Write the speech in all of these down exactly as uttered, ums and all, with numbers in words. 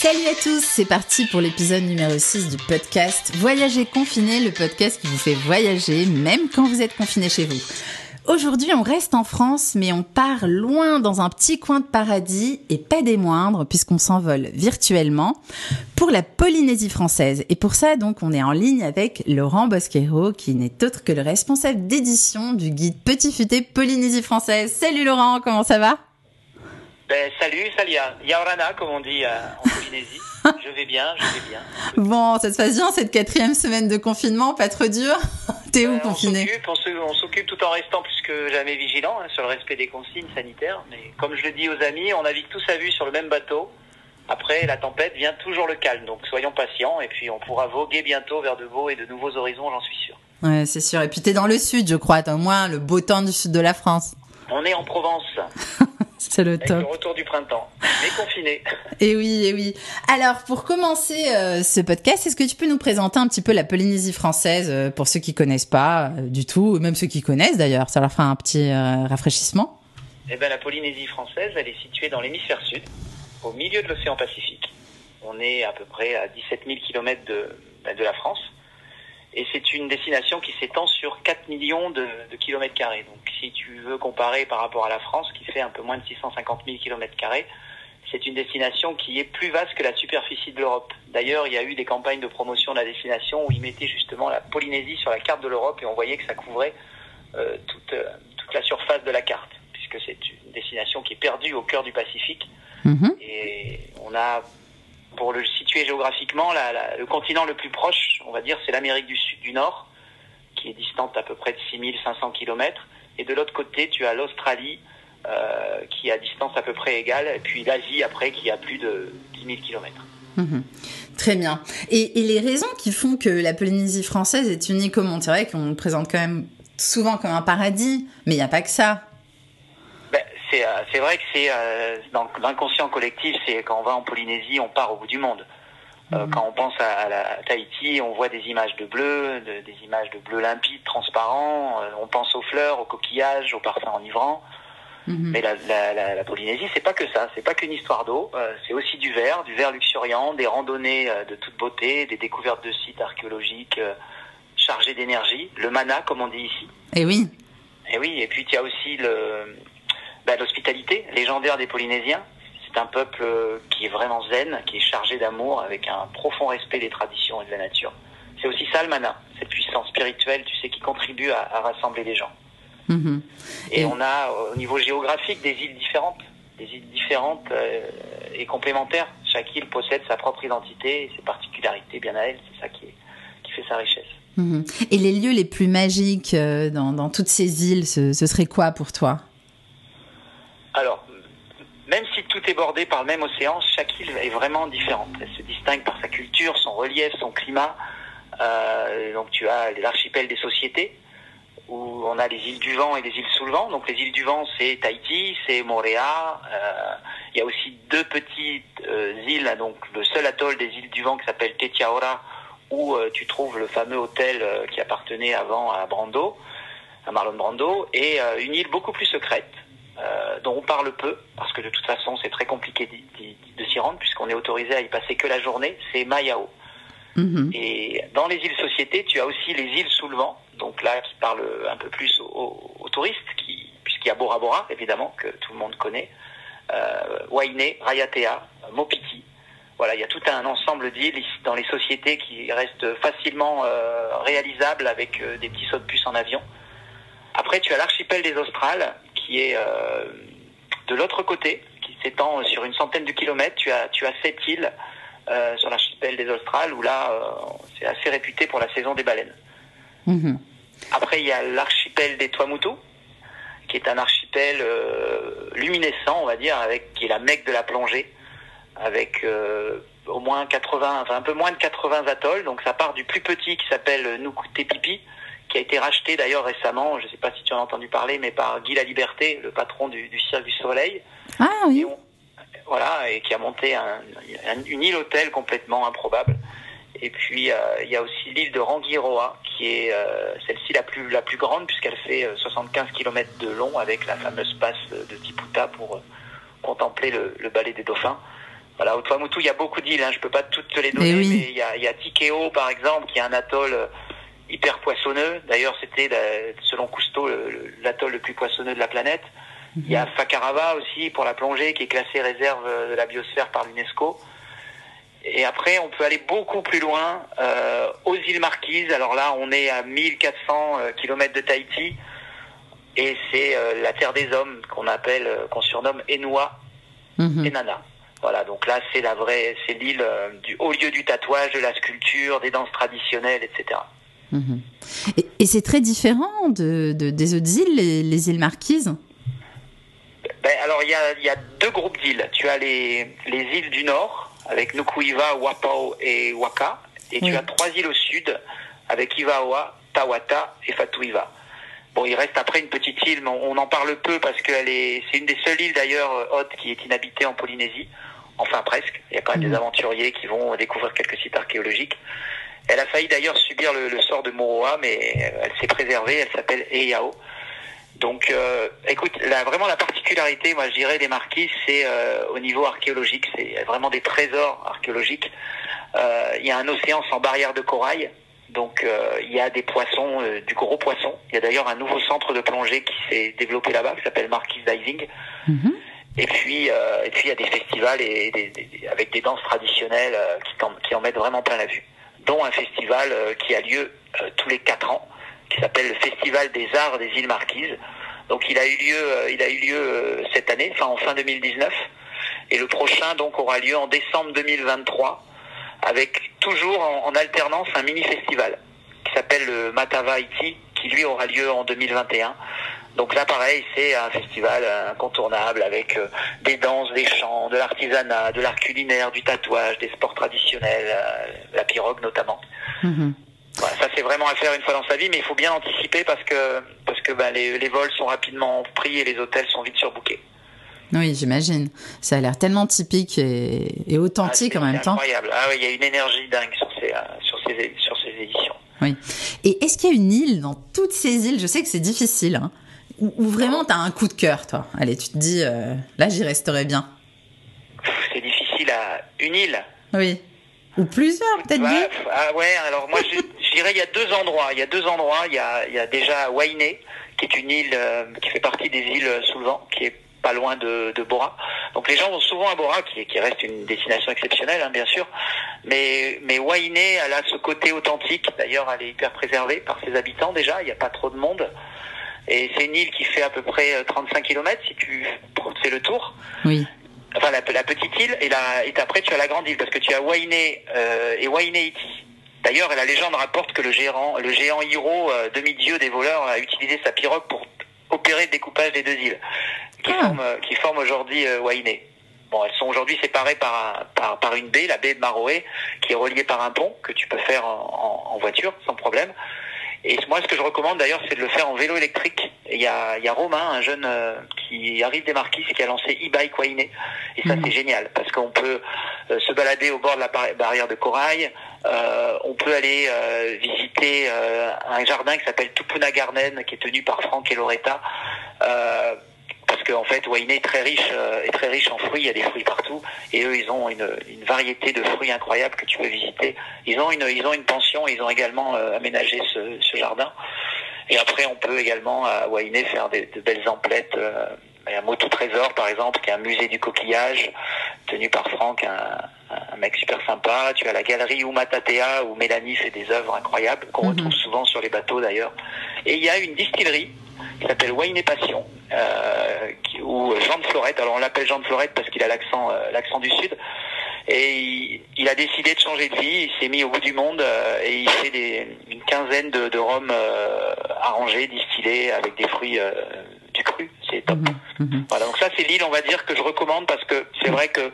Salut à tous, c'est parti pour l'épisode numéro six du podcast Voyager confiné, le podcast qui vous fait voyager même quand vous êtes confiné chez vous. Aujourd'hui, on reste en France, mais on part loin dans un petit coin de paradis, et pas des moindres, puisqu'on s'envole virtuellement pour la Polynésie française. Et pour ça, donc, on est en ligne avec Laurent Bosqueiro, qui n'est autre que le responsable d'édition du guide Petit Futé Polynésie française. Salut Laurent, comment ça va ? Ben, salut, Salia. Yaorana, comme on dit euh, en Polynésie. Je vais bien, je vais bien. Bon, ça se passe bien cette quatrième semaine de confinement, pas trop dur. T'es où euh, confiné? On s'occupe tout en restant plus que jamais vigilant hein, sur le respect des consignes sanitaires. Mais comme je le dis aux amis, on navigue tous à vue sur le même bateau. Après, la tempête vient toujours le calme. Donc soyons patients et puis on pourra voguer bientôt vers de beaux et de nouveaux horizons, j'en suis sûr. Ouais, c'est sûr. Et puis t'es dans le sud, je crois. T'as au moins le beau temps du sud de la France. On est en Provence. C'est le top. Avec le retour du printemps, mais confiné. Et oui, et oui. Alors, pour commencer euh, ce podcast, est-ce que tu peux nous présenter un petit peu la Polynésie française euh, pour ceux qui connaissent pas euh, du tout, même ceux qui connaissent d'ailleurs, ça leur fera un petit euh, rafraîchissement. Eh ben, la Polynésie française, elle est située dans l'hémisphère sud, au milieu de l'océan Pacifique. On est à peu près à dix-sept mille kilomètres de, de la France. Et c'est une destination qui s'étend sur quatre millions de, de kilomètres carrés. Donc, si tu veux comparer par rapport à la France, qui fait un peu moins de six cent cinquante mille kilomètres carrés, c'est une destination qui est plus vaste que la superficie de l'Europe. D'ailleurs, il y a eu des campagnes de promotion de la destination où ils mettaient justement la Polynésie sur la carte de l'Europe et on voyait que ça couvrait euh, toute, euh, toute la surface de la carte, puisque c'est une destination qui est perdue au cœur du Pacifique. Mmh. Et on a... Pour le situer géographiquement, la, la, le continent le plus proche, on va dire, c'est l'Amérique du Sud, du Nord, qui est distante à peu près de six mille cinq cents kilomètres. Et de l'autre côté, tu as l'Australie, euh, qui est à distance à peu près égale, et puis l'Asie, après, qui a plus de dix mille kilomètres. Mmh. Très bien. Et, et les raisons qui font que la Polynésie française est unique au monde, c'est vrai qu'on le présente quand même souvent comme un paradis, mais il n'y a pas que ça. C'est, c'est vrai que c'est euh, dans l'inconscient collectif, c'est quand on va en Polynésie, on part au bout du monde. Euh, mmh. Quand on pense à, à, la, à Tahiti, on voit des images de bleu, de, des images de bleu limpide, transparent. Euh, on pense aux fleurs, aux coquillages, aux parfums enivrants. Mmh. Mais la, la, la, la Polynésie, c'est pas que ça, c'est pas qu'une histoire d'eau. Euh, c'est aussi du verre, du verre luxuriant, des randonnées euh, de toute beauté, des découvertes de sites archéologiques euh, chargés d'énergie, le mana, comme on dit ici. Et oui. Et oui. Et puis il y a aussi le Ben, l'hospitalité légendaire des Polynésiens. C'est un peuple qui est vraiment zen, qui est chargé d'amour, avec un profond respect des traditions et de la nature. C'est aussi ça le mana, cette puissance spirituelle, tu sais, qui contribue à, à rassembler les gens. Mmh. Et, et on a, au niveau géographique, des îles différentes, des îles différentes euh, et complémentaires. Chaque île possède sa propre identité et ses particularités bien à elle. C'est ça qui, est, qui fait sa richesse. Mmh. Et les lieux les plus magiques euh, dans, dans toutes ces îles, ce, ce serait quoi pour toi ? Alors, même si tout est bordé par le même océan, chaque île est vraiment différente. Elle se distingue par sa culture, son relief, son climat. Euh, donc tu as l'archipel des sociétés, où on a les îles du vent et les îles sous le vent. Donc les îles du vent, c'est Tahiti, c'est Moorea. Euh, il y a aussi deux petites euh, îles, donc le seul atoll des îles du vent qui s'appelle Tetiaroa, où euh, tu trouves le fameux hôtel euh, qui appartenait avant à Brando, à Marlon Brando, et euh, une île beaucoup plus secrète, Euh, dont on parle peu, parce que de toute façon c'est très compliqué d'y, d'y, de s'y rendre puisqu'on est autorisé à y passer que la journée, c'est Maiao. Mmh. Et dans les îles sociétés, tu as aussi les îles sous le vent, donc là qui parle un peu plus aux, aux, aux touristes, qui, puisqu'il y a Bora Bora, évidemment, que tout le monde connaît, euh, Huahine, Raiatea, Maupiti. Voilà, il y a tout un ensemble d'îles dans les sociétés qui restent facilement euh, réalisables avec euh, des petits sauts de puce en avion. Après, tu as l'archipel des Australes, qui est euh, de l'autre côté, qui s'étend sur une centaine de kilomètres. Tu as, tu as sept îles euh, sur l'archipel des Australes, où là, euh, c'est assez réputé pour la saison des baleines. Mmh. Après, il y a l'archipel des Tuamotu, qui est un archipel euh, luminescent, on va dire, avec, qui est la Mecque de la plongée, avec euh, au moins quatre-vingts, enfin un peu moins de quatre-vingts atolls. Donc ça part du plus petit, qui s'appelle Nukutepipi, qui a été racheté d'ailleurs récemment, je ne sais pas si tu en as entendu parler, mais par Guy Laliberté, le patron du, du Cirque du Soleil. Ah oui. Et on, voilà, et qui a monté un, un, une île-hôtel complètement improbable. Et puis il euh, y a aussi l'île de Rangiroa, qui est euh, celle-ci la plus, la plus grande, puisqu'elle fait soixante-quinze kilomètres de long, avec la fameuse passe de Tiputa pour euh, contempler le, le ballet des dauphins. Voilà, au Tuamotu, il y a beaucoup d'îles, hein, je peux pas toutes te les donner, mais, oui. mais il y a, il y a Tikéo, par exemple, qui est un atoll hyper poissonneux. D'ailleurs, c'était, selon Cousteau, l'atoll le plus poissonneux de la planète. Mm-hmm. Il y a Fakarava aussi, pour la plongée, qui est classée réserve de la biosphère par l'UNESCO. Et après, on peut aller beaucoup plus loin, euh, aux îles Marquises. Alors là, on est à mille quatre cents kilomètres de Tahiti. Et c'est euh, la terre des hommes, qu'on appelle, qu'on surnomme Enua, mm-hmm. Enana. Voilà, donc là, c'est la vraie, c'est l'île euh, du haut lieu du tatouage, de la sculpture, des danses traditionnelles, et cetera. Mmh. Et, et c'est très différent de, de, des autres îles, les, les îles Marquises. Ben, alors, il y a, y a deux groupes d'îles. Tu as les, les îles du Nord, avec Nuku Hiva, Ua Pou et Waka. Et oui. Tu as trois îles au Sud, avec Ivaoa, Tawata et Fatuiva. Bon, il reste après une petite île, mais on en parle peu parce que elle est, c'est une des seules îles d'ailleurs haute qui est inhabitée en Polynésie. Enfin presque. Il y a quand même mmh. des aventuriers qui vont découvrir quelques sites archéologiques. Elle a failli d'ailleurs subir le, le sort de Moorea, mais elle s'est préservée. Elle s'appelle Maiao. Donc, euh, écoute, là, vraiment la particularité, moi je dirais, des Marquises, c'est euh, au niveau archéologique. C'est vraiment des trésors archéologiques. Euh, il y a un océan sans barrière de corail. Donc euh, il y a des poissons, euh, du gros poisson. Il y a d'ailleurs un nouveau centre de plongée qui s'est développé là-bas, qui s'appelle Marquise Diving. Mm-hmm. Et puis euh, et puis il y a des festivals et des, des, avec des danses traditionnelles euh, qui, en, qui en mettent vraiment plein la vue. Dont un festival euh, qui a lieu euh, tous les quatre ans, qui s'appelle le Festival des Arts des Îles Marquises. Donc il a eu lieu, euh, il a eu lieu euh, cette année, enfin en fin deux mille dix-neuf, et le prochain donc aura lieu en décembre deux mille vingt-trois. Avec toujours en, en alternance un mini-festival qui s'appelle le Matava Iti, qui lui aura lieu en deux mille vingt et un. Donc là, pareil, c'est un festival incontournable avec euh, des danses, des chants, de l'artisanat, de l'art culinaire, du tatouage, des sports traditionnels, euh, la pirogue notamment. Mm-hmm. Voilà, ça, c'est vraiment à faire une fois dans sa vie, mais il faut bien anticiper parce que, parce que ben, les, les vols sont rapidement pris et les hôtels sont vite surbookés. Oui, j'imagine. Ça a l'air tellement typique et, et authentique ah, en même incroyable. temps. Ah oui, il y a une énergie dingue sur ces, sur ces, sur ces éditions. Oui. Et est-ce qu'il y a une île dans toutes ces îles, je sais que c'est difficile, hein, où, où vraiment tu as un coup de cœur, toi? Allez, tu te dis, euh, là j'y resterai bien. C'est difficile à une île. Oui. Ou plusieurs, peut-être bah, deux. Ah ouais, alors moi je dirais il y a deux endroits. Il y a deux endroits. Il y a, il y a déjà Huahine, qui est une île euh, qui fait partie des îles sous le vent, qui est pas loin de, de Bora. Donc les gens vont souvent à Bora, qui, qui reste une destination exceptionnelle, hein, bien sûr. Mais, mais Huahine, elle a ce côté authentique. D'ailleurs, elle est hyper préservée par ses habitants déjà. Il n'y a pas trop de monde. Et c'est une île qui fait à peu près trente-cinq kilomètres si tu fais le tour. Oui. Enfin, la, la petite île. Et, la, et après, tu as la grande île parce que tu as Huahine euh, et Huahine-Iti. D'ailleurs, la légende rapporte que le géant, le géant Hiro, euh, demi-dieu des voleurs, a utilisé sa pirogue pour opérer le découpage des deux îles qui ah. forment, qui forment aujourd'hui euh, Huahine. Bon, elles sont aujourd'hui séparées par, par, par une baie, la baie de Maroé, qui est reliée par un pont que tu peux faire en, en voiture sans problème. Et moi, ce que je recommande d'ailleurs, c'est de le faire en vélo électrique. Il y a, il y a Romain, un jeune euh, qui arrive des Marquises et qui a lancé e-bike Huahine. Et ça, mmh. c'est génial parce qu'on peut euh, se balader au bord de la barrière de corail. Euh, on peut aller euh, visiter euh, un jardin qui s'appelle Tupuna Garden, qui est tenu par Franck et Loretta. Euh, parce qu'en fait, Huahine est très riche, euh, est très riche en fruits. Il y a des fruits partout, et eux, ils ont une, une variété de fruits incroyables que tu peux visiter. Ils ont une, ils ont une pension. Ils ont également euh, aménagé ce, ce jardin. Et après, on peut également à Huahine faire des, de belles emplettes. Euh, il y a Motu Trésor, par exemple, qui est un musée du coquillage tenu par Franck, un, un mec super sympa. Tu as la galerie Umatatea où Mélanie fait des œuvres incroyables qu'on mm-hmm. retrouve souvent sur les bateaux d'ailleurs. Et il y a une distillerie qui s'appelle Huahine Passion, euh, qui, où Jean de Florette, alors on l'appelle Jean de Florette parce qu'il a l'accent, euh, l'accent du Sud, et il, il a décidé de changer de vie, il s'est mis au bout du monde euh, et il fait des, une quinzaine de, de rhums euh, arrangés, distillés avec des fruits euh, du cru, c'est top. Mmh, mmh. Voilà, donc ça c'est l'île, on va dire, que je recommande parce que c'est vrai que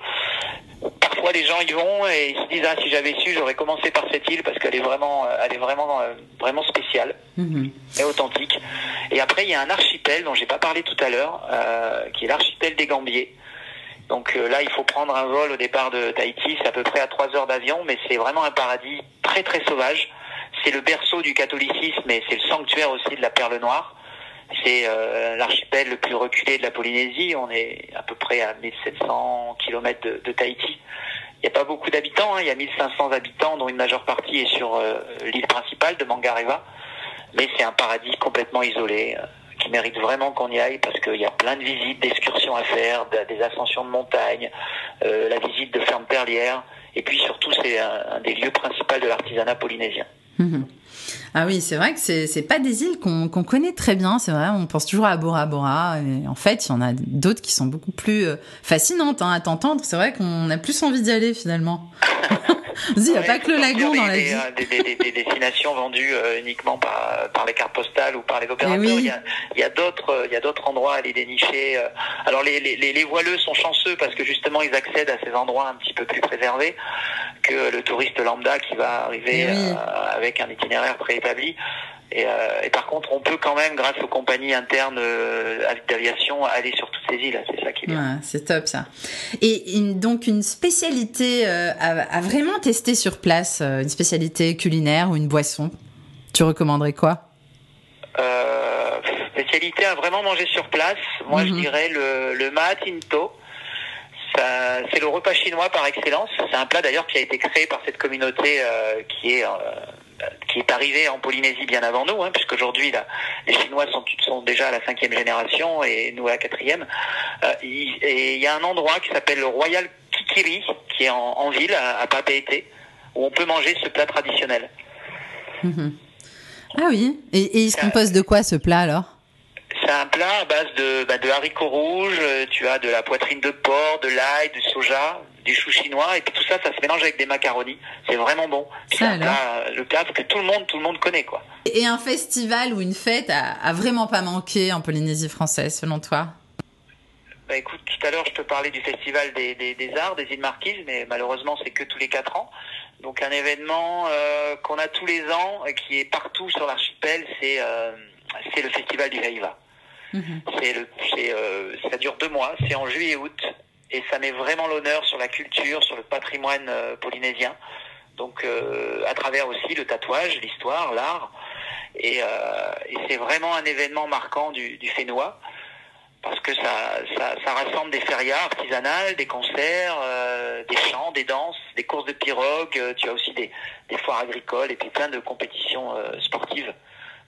parfois les gens y vont et ils se disent ah si j'avais su j'aurais commencé par cette île parce qu'elle est vraiment, elle est vraiment, euh, vraiment spéciale mmh. et authentique. Et après il y a un archipel dont j'ai pas parlé tout à l'heure, euh, qui est l'archipel des Gambiers. Donc euh, là il faut prendre un vol au départ de Tahiti, c'est à peu près à trois heures d'avion, mais c'est vraiment un paradis très très sauvage. C'est le berceau du catholicisme et c'est le sanctuaire aussi de la Perle Noire. C'est euh, l'archipel le plus reculé de la Polynésie. On est à peu près à mille sept cents kilomètres de, de Tahiti. Il n'y a pas beaucoup d'habitants, hein. Il y a mille cinq cents habitants, dont une majeure partie est sur euh, l'île principale de Mangareva. Mais c'est un paradis complètement isolé, euh, qui mérite vraiment qu'on y aille, parce qu'il y a plein de visites, d'excursions à faire, des ascensions de montagne, euh, la visite de fermes perlières. Et puis surtout, c'est un, un des lieux principaux de l'artisanat polynésien. Mmh. Ah oui, c'est vrai que c'est, c'est pas des îles qu'on, qu'on connaît très bien, c'est vrai, on pense toujours à Bora Bora, et en fait, il y en a d'autres qui sont beaucoup plus fascinantes, hein, à t'entendre, c'est vrai qu'on a plus envie d'y aller, finalement. Il n'y a ouais, pas que le lagon des, dans la vie. Des, des, des, des, des destinations vendues euh, uniquement par, par les cartes postales ou par les opérateurs. Oui. Il, y a, il, y a d'autres, il y a d'autres endroits à les dénicher. Alors les, les, les, les voileux sont chanceux parce que justement ils accèdent à ces endroits un petit peu plus préservés que le touriste lambda qui va arriver oui. euh, avec un itinéraire préétabli. Et, euh, et par contre, on peut quand même, grâce aux compagnies internes euh, d'aviation, aller sur toutes ces îles. C'est ça qui est bien. Ouais, c'est top, ça. Et une, donc, une spécialité euh, à, à vraiment tester sur place, euh, une spécialité culinaire ou une boisson, tu recommanderais quoi ? euh, Spécialité à vraiment manger sur place, moi, mm-hmm. je dirais le, le maatinto. Ça, c'est le repas chinois par excellence. C'est un plat, d'ailleurs, qui a été créé par cette communauté euh, qui est... Euh, qui est arrivé en Polynésie bien avant nous, hein, puisqu'aujourd'hui là, les Chinois sont, sont déjà à la cinquième génération et nous à la quatrième. Euh, y, et il y a un endroit qui s'appelle le Royal Kikiri, qui est en, en ville, à, à Papeete, où on peut manger ce plat traditionnel. Mmh. Ah oui, et, et il se compose de quoi ce plat alors ? C'est un plat à base de, bah, de haricots rouges, tu as de la poitrine de porc, de l'ail, du soja, du chou chinois, et puis tout ça, ça se mélange avec des macaronis. C'est vraiment bon. Puis ça, c'est un plat, le plat que tout le monde, tout le monde connaît, quoi. Et un festival ou une fête a, a vraiment pas manqué en Polynésie française, selon toi ? Bah écoute, tout à l'heure, je te parlais du festival des, des, des arts, des îles Marquises, mais malheureusement, c'est que tous les quatre ans. Donc un événement euh, qu'on a tous les ans, qui est partout sur l'archipel, c'est, euh, c'est le festival du Hiva. Mmh. C'est le, c'est, euh, ça dure deux mois, c'est en juillet et août. Et ça met vraiment l'honneur sur la culture, sur le patrimoine euh, polynésien. Donc, euh, à travers aussi le tatouage, l'histoire, l'art. Et, euh, et c'est vraiment un événement marquant du, du Fénois, parce que ça, ça, ça rassemble des férias artisanales, des concerts, euh, des chants, des danses, des courses de pirogue. Euh, tu as aussi des, des foires agricoles et puis plein de compétitions euh, sportives,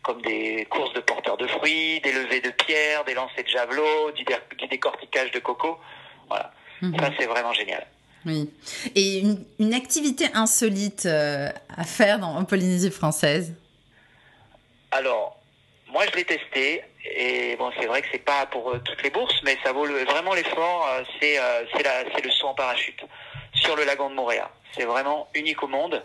comme des courses de porteurs de fruits, des levées de pierres, des lancers de javelots, du, dé- du décortiquage de coco. Voilà, mmh. ça c'est vraiment génial. Oui. Et une, une activité insolite euh, à faire dans, en Polynésie française ? Alors, moi je l'ai testé, et bon, c'est vrai que c'est pas pour euh, toutes les bourses, mais ça vaut le, vraiment l'effort, euh, c'est, euh, c'est, la, c'est le saut en parachute sur le lagon de Moorea. C'est vraiment unique au monde.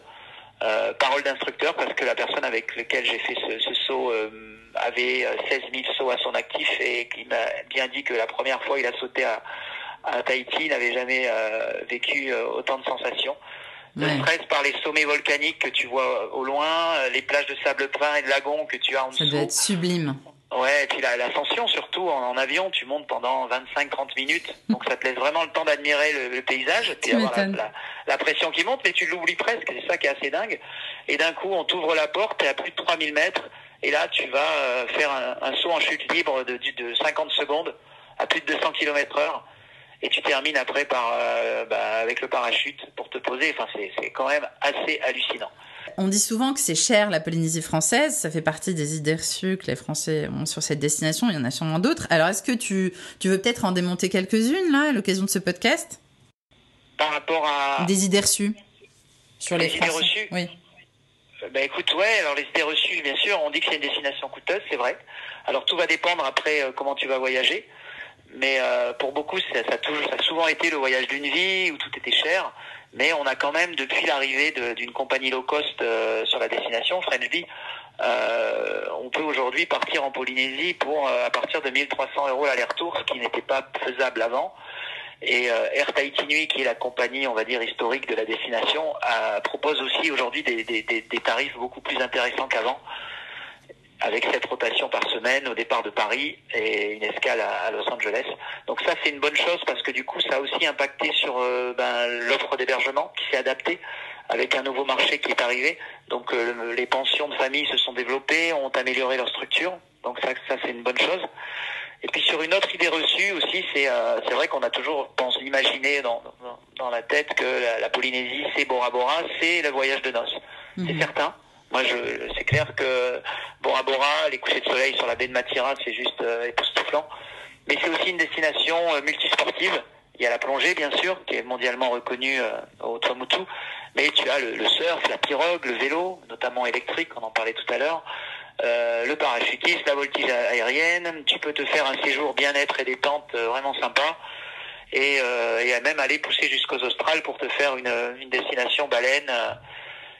Euh, parole d'instructeur, parce que la personne avec laquelle j'ai fait ce, ce saut euh, avait seize mille sauts à son actif, et qui m'a bien dit que la première fois il a sauté à à Tahiti, n'avait jamais euh, vécu euh, autant de sensations. Ne ouais. serait-ce par les sommets volcaniques que tu vois au loin, euh, les plages de sable fin et de lagons que tu as en ça dessous. Ça doit être sublime. Ouais, et puis la, l'ascension surtout en, en avion, tu montes pendant vingt-cinq à trente minutes, donc ça te laisse vraiment le temps d'admirer le, le paysage, puis avoir la, la, la pression qui monte, mais tu l'oublies presque, c'est ça qui est assez dingue. Et d'un coup, on t'ouvre la porte, t'es à plus de trois mille mètres, et là tu vas euh, faire un, un saut en chute libre de, de cinquante secondes à plus de deux cents kilomètres heure. Et tu termines après par, euh, bah, avec le parachute pour te poser. Enfin, c'est, c'est quand même assez hallucinant. On dit souvent que c'est cher, la Polynésie française. Ça fait partie des idées reçues que les Français ont sur cette destination. Il y en a sûrement d'autres. Alors, est-ce que tu, tu veux peut-être en démonter quelques-unes, là, à l'occasion de ce podcast ? Par rapport à... Des idées reçues sur les, les Français. Idées reçues ? Oui. Ben écoute, ouais, alors les idées reçues, bien sûr, on dit que c'est une destination coûteuse, c'est vrai. Alors, tout va dépendre après euh, comment tu vas voyager. Mais euh, pour beaucoup, ça, ça, touche, ça a souvent été le voyage d'une vie où tout était cher. Mais on a quand même, depuis l'arrivée de, d'une compagnie low cost euh, sur la destination, French Bee, euh, on peut aujourd'hui partir en Polynésie pour euh, à partir de mille trois cents euros l'aller-retour, ce qui n'était pas faisable avant. Et euh, Air Tahiti Nui, qui est la compagnie, on va dire, historique de la destination, euh, propose aussi aujourd'hui des, des, des, des tarifs beaucoup plus intéressants qu'avant, avec sept rotations par semaine au départ de Paris et une escale à, à Los Angeles. Donc ça, c'est une bonne chose parce que du coup, ça a aussi impacté sur euh, ben, l'offre d'hébergement qui s'est adaptée avec un nouveau marché qui est arrivé. Donc euh, les pensions de famille se sont développées, ont amélioré leur structure. Donc ça, ça c'est une bonne chose. Et puis sur une autre idée reçue aussi, c'est euh, c'est vrai qu'on a toujours pense, imaginé dans, dans, dans la tête que la, la Polynésie, c'est Bora Bora, c'est le voyage de noces. Mmh. C'est certain. Moi, je c'est clair que Bora Bora, les couchers de soleil sur la baie de Matira, c'est juste euh, époustouflant. Mais c'est aussi une destination euh, multisportive. Il y a la plongée, bien sûr, qui est mondialement reconnue euh, au Tuamotu. Mais tu as le, le surf, la pirogue, le vélo, notamment électrique, on en parlait tout à l'heure, euh, le parachutisme, la voltige aérienne. Tu peux te faire un séjour bien-être et détente euh, vraiment sympa. Et, euh, et même aller pousser jusqu'aux Australes pour te faire une, une destination baleine euh,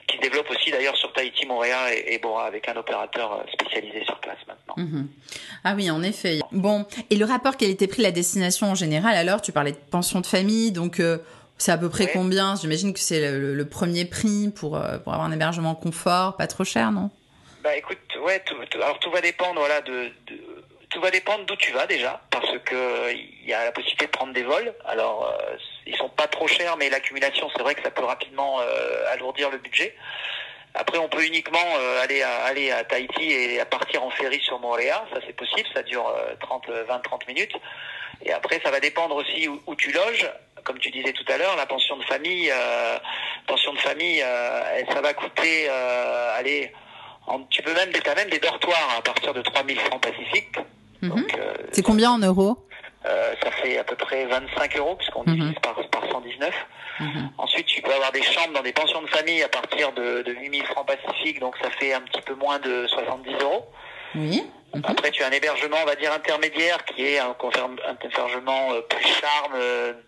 qui se développe aussi d'ailleurs sur Tahiti, Moorea et, et Bora, avec un opérateur spécialisé sur place maintenant. Mmh. Ah oui, en effet. Bon, et le rapport qualité-prix, la destination en général, alors tu parlais de pension de famille, donc euh, c'est à peu près ouais. combien? J'imagine que c'est le, le premier prix pour, euh, pour avoir un hébergement confort, pas trop cher, non? Bah écoute, ouais, tout, tout, alors tout va dépendre, voilà, de... de... Tout va dépendre d'où tu vas déjà, parce que il y a la possibilité de prendre des vols. Alors, euh, ils sont pas trop chers, mais l'accumulation, c'est vrai que ça peut rapidement euh, alourdir le budget. Après, on peut uniquement euh, aller à aller à Tahiti et à partir en ferry sur Moorea, ça c'est possible, ça dure euh, trente, vingt, trente minutes. Et après, ça va dépendre aussi où, où tu loges. Comme tu disais tout à l'heure, la pension de famille, euh, pension de famille, euh, ça va coûter, euh, allez, en, tu peux même t'as même des dortoirs à partir de trois mille francs pacifiques. Donc, mmh. euh, c'est combien en euros? euh, Ça fait à peu près vingt-cinq euros, puisqu'on mmh. divise par, par cent dix-neuf. Mmh. Ensuite, tu peux avoir des chambres dans des pensions de famille à partir de, de huit mille francs pacifiques, donc ça fait un petit peu moins de soixante-dix euros. Oui. Mmh. Après, tu as un hébergement, on va dire, intermédiaire, qui est un, un hébergement plus charme,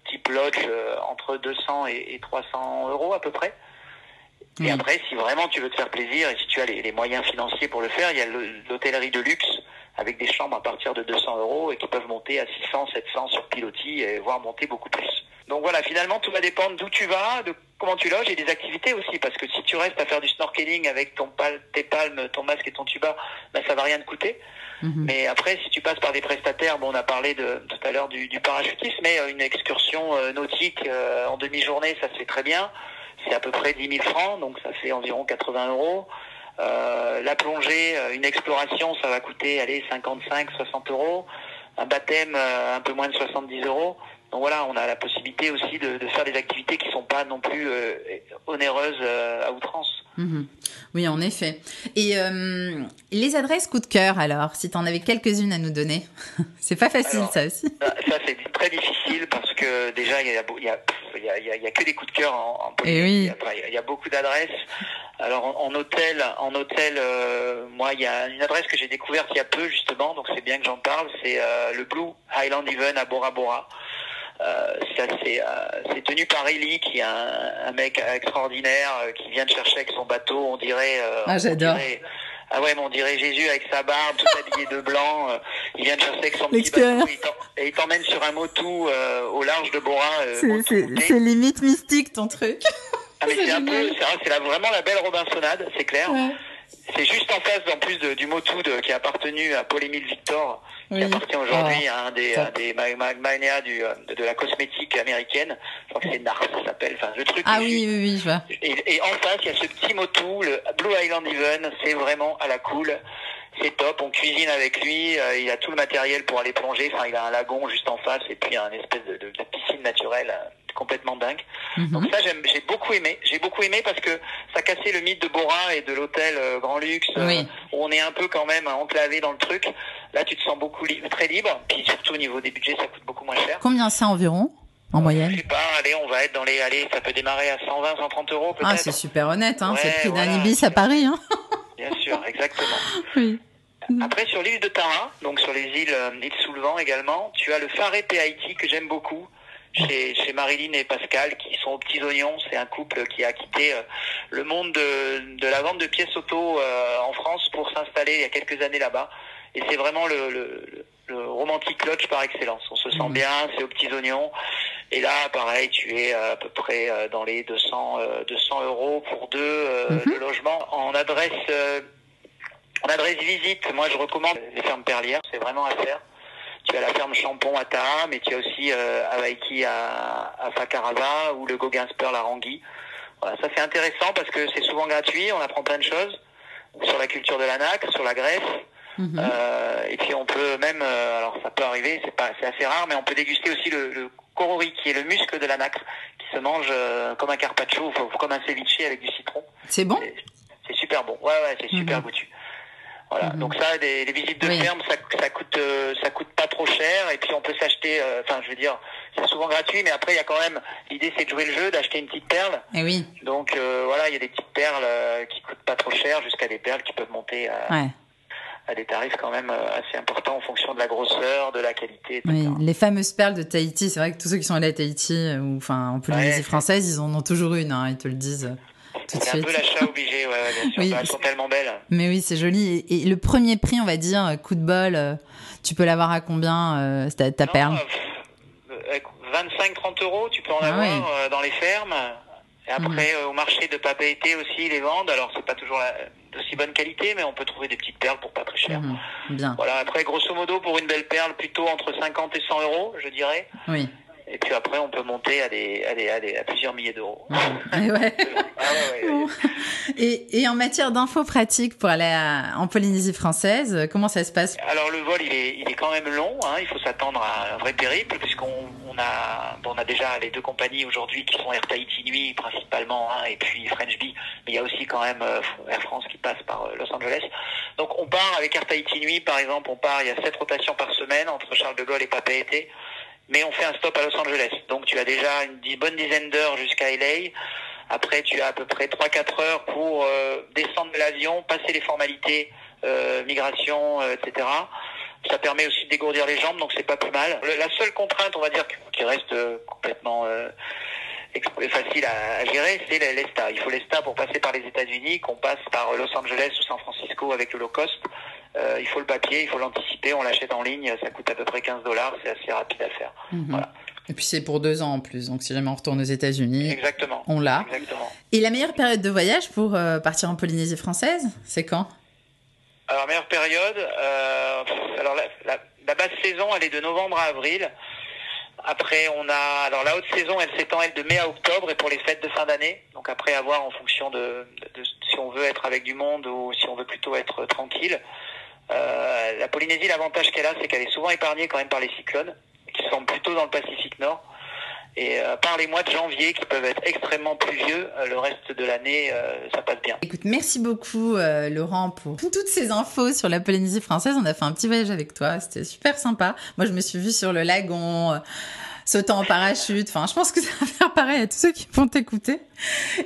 type lodge, entre deux cents et trois cents euros à peu près. Et mmh. après, si vraiment tu veux te faire plaisir et si tu as les, les moyens financiers pour le faire, il y a l'hôtellerie de luxe avec des chambres à partir de deux cents euros et qui peuvent monter à six cents, sept cents sur pilotis et voire monter beaucoup plus. Donc voilà, finalement, tout va dépendre d'où tu vas, de comment tu loges et des activités aussi. Parce que si tu restes à faire du snorkeling avec ton pal- tes palmes, ton masque et ton tuba, ben, ça va rien te coûter. Mmh. Mais après, si tu passes par des prestataires, bon, on a parlé de, tout à l'heure du, du parachutisme, mais euh, une excursion euh, nautique euh, en demi-journée, ça se fait très bien. C'est à peu près dix mille francs, donc ça fait environ quatre-vingts euros. Euh, la plongée, une exploration, ça va coûter, allez, cinquante-cinq, soixante euros. Un baptême, euh, un peu moins de soixante-dix euros. Donc voilà, on a la possibilité aussi de, de faire des activités qui ne sont pas non plus euh, onéreuses euh, à outrance. Mmh. Oui, en effet. Et euh, les adresses coup de cœur, alors, si tu en avais quelques-unes à nous donner. C'est pas facile, alors, ça aussi. Ça, c'est très difficile parce que déjà, il y a, y a, y a, y a, y a que des coups de cœur en, en Polynésie. Il oui. y, y a beaucoup d'adresses. Alors, en, en hôtel, en hôtel euh, moi, il y a une adresse que j'ai découverte il y a peu, justement, donc c'est bien que j'en parle. C'est euh, le Blue Island Even à Bora Bora. Euh, ça, c'est, euh, c'est tenu par Eli, qui est un, un mec extraordinaire euh, qui vient de chercher avec son bateau, on dirait. Euh, ah, j'adore. On dirait, ah ouais, mais on dirait Jésus avec sa barbe, tout habillé de blanc. Euh, il vient de chercher avec son petit bateau et il t'emmène sur un motu euh, au large de Bora. Euh, c'est, c'est, c'est limite mystique ton truc. Ah, mais c'est, c'est un peu, c'est, c'est la, vraiment la belle Robinsonade, c'est clair. Ouais. C'est juste en face, en plus, de, du motu de, qui a appartenu à Paul-Émile Victor, oui. qui appartient aujourd'hui ah, à un des, un des magnéas du, de, de la cosmétique américaine. Je crois que c'est Nars, ça s'appelle. Enfin, le truc. Ah oui, suis... oui, oui, je vois. Et, et en face, il y a ce petit motu, le Blue Island Even. C'est vraiment à la cool. C'est top. On cuisine avec lui. Euh, il a tout le matériel pour aller plonger. Enfin, il a un lagon juste en face et puis un espèce de, de, de piscine naturelle. Complètement dingue. Mmh. Donc ça, j'aime, j'ai beaucoup aimé. J'ai beaucoup aimé parce que ça cassait le mythe de Bora et de l'hôtel euh, Grand Luxe. Oui. Euh, où on est un peu quand même enclavé dans le truc. Là, tu te sens beaucoup li- très libre. Puis surtout au niveau des budgets, ça coûte beaucoup moins cher. Combien c'est environ en euh, moyenne? Je sais pas. Allez, on va être dans les. Allez, ça peut démarrer à cent vingt, cent trente euros peut-être. Ah, c'est super honnête. Hein, ouais, c'est le prix voilà, d'un Ibis à Paris. Hein. Bien sûr, exactement. Oui. Après, sur l'île de Tara, donc sur les îles, euh, îles Soulevant également, tu as le Papeete Haïti que j'aime beaucoup. Chez, chez Marilyn et Pascal, qui sont aux petits oignons. C'est un couple qui a quitté euh, le monde de, de la vente de pièces auto euh, en France pour s'installer il y a quelques années là-bas. Et c'est vraiment le, le, le romantic lodge par excellence. On se sent bien, c'est aux petits oignons. Et là, pareil, tu es à peu près euh, dans les deux cents euros pour deux euh, mm-hmm. de logement. En adresse, euh, en adresse visite, moi je recommande les fermes perlières. C'est vraiment à faire. Tu as la ferme Champon à Taha, mais tu as aussi euh, Hawaiki à, à Fakarava ou le Gauguin's Pearl à Rangui. Voilà, ça c'est intéressant parce que c'est souvent gratuit, on apprend plein de choses sur la culture de l'anac, sur la Grèce. Mmh. Euh, et puis on peut même, euh, alors ça peut arriver, c'est pas, c'est assez rare, mais on peut déguster aussi le, le korori, qui est le muscle de la nacre, qui se mange euh, comme un carpaccio, comme un ceviche avec du citron. C'est bon. C'est super bon. Ouais, ouais, c'est super mmh. goûtu. Voilà. Mmh. Donc ça, des, des visites de oui. ferme, ça, ça coûte, euh, ça coûte pas trop cher. Et puis on peut s'acheter. Enfin, euh, je veux dire, c'est souvent gratuit, mais après il y a quand même l'idée, c'est de jouer le jeu, d'acheter une petite perle. Et oui. Donc euh, voilà, il y a des petites perles euh, qui coûtent pas trop cher, jusqu'à des perles qui peuvent monter à, ouais. à des tarifs quand même assez importants en fonction de la grosseur, de la qualité, et cetera. Oui, les fameuses perles de Tahiti. C'est vrai que tous ceux qui sont allés à Tahiti ou enfin en Polynésie ouais, française, ils en ont toujours une. Hein, ils te le disent. C'est un peu l'achat obligé, ouais, bien sûr. Oui, bah, elles sont tellement belles. Mais oui, c'est joli. Et, et le premier prix, on va dire, coup de bol, euh, tu peux l'avoir à combien, euh, ta, ta non, perle euh, vingt-cinq à trente euros, tu peux en ah, avoir ouais. euh, dans les fermes. Et après, mmh. euh, au marché de Papeete aussi, ils les vendent. Alors, c'est pas toujours la, d'aussi bonne qualité, mais on peut trouver des petites perles pour pas très cher. Mmh. Bien. Voilà, après, grosso modo, pour une belle perle, plutôt entre cinquante et cent euros, je dirais. Oui. Et puis après, on peut monter à, des, à, des, à, des, à plusieurs milliers d'euros. Ouais. ouais. Ah ouais, ouais, ouais. Et, et en matière d'infos pratiques pour aller à, en Polynésie française, comment ça se passe? Alors le vol, il est, il est quand même long. Hein. Il faut s'attendre à un vrai périple, puisqu'on on a, on a déjà les deux compagnies aujourd'hui qui sont Air Tahiti Nui principalement, hein, et puis French Bee. Mais il y a aussi quand même Air France qui passe par Los Angeles. Donc on part avec Air Tahiti Nui, par exemple, on part, il y a sept rotations par semaine entre Charles de Gaulle et Papeete. Mais on fait un stop à Los Angeles. Donc tu as déjà une dix, bonne dizaine d'heures jusqu'à L A. Après, tu as à peu près trois à quatre heures pour euh, descendre de l'avion, passer les formalités, euh, migration, euh, et cetera. Ça permet aussi de dégourdir les jambes, donc c'est pas plus mal. Le, la seule contrainte, on va dire, qui reste euh, complètement euh, facile à, à gérer, c'est l'ESTA. Il faut l'ESTA pour passer par les États-Unis, qu'on passe par Los Angeles ou San Francisco avec le low cost. Euh, il faut le papier, il faut l'anticiper, on l'achète en ligne, ça coûte à peu près quinze dollars, c'est assez rapide à faire. Mmh. Voilà. Et puis c'est pour deux ans en plus, donc si jamais on retourne aux États-Unis, exactement, on l'a. Exactement. Et la meilleure période de voyage pour euh, partir en Polynésie française, c'est quand? Alors meilleure période, euh, alors la, la, la basse saison, elle est de novembre à avril. Après, on a, alors la haute saison, elle s'étend, elle, de mai à octobre, et pour les fêtes de fin d'année. Donc après, à voir en fonction de, de, de si on veut être avec du monde ou si on veut plutôt être tranquille. Euh, la Polynésie, l'avantage qu'elle a, c'est qu'elle est souvent épargnée quand même par les cyclones, qui sont plutôt dans le Pacifique Nord. Et euh, par les mois de janvier, qui peuvent être extrêmement pluvieux, euh, le reste de l'année, euh, ça passe bien. Écoute, merci beaucoup euh, Laurent pour toutes ces infos sur la Polynésie française. On a fait un petit voyage avec toi, c'était super sympa. Moi, je me suis vue sur le lagon, euh, sautant en parachute. Enfin, je pense que ça va faire pareil à tous ceux qui vont t'écouter.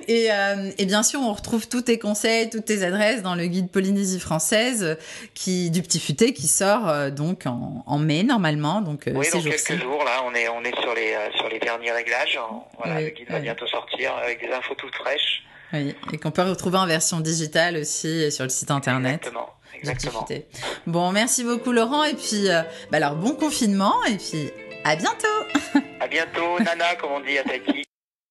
Et, euh, et bien sûr, on retrouve tous tes conseils, toutes tes adresses dans le guide Polynésie française qui, du Petit Futé, qui sort euh, donc en, en mai normalement. Donc, euh, oui, ces dans quelques jours, là, on est, on est sur, les, euh, sur les derniers réglages. Voilà, oui, le guide oui. va bientôt sortir avec des infos toutes fraîches. Oui, et qu'on peut retrouver en version digitale aussi sur le site internet. Exactement. Exactement. Du Petit Futé. Bon, merci beaucoup Laurent. Et puis, euh, bah alors, bon confinement. Et puis, à bientôt. À bientôt, Nana, comme on dit à Tahiti.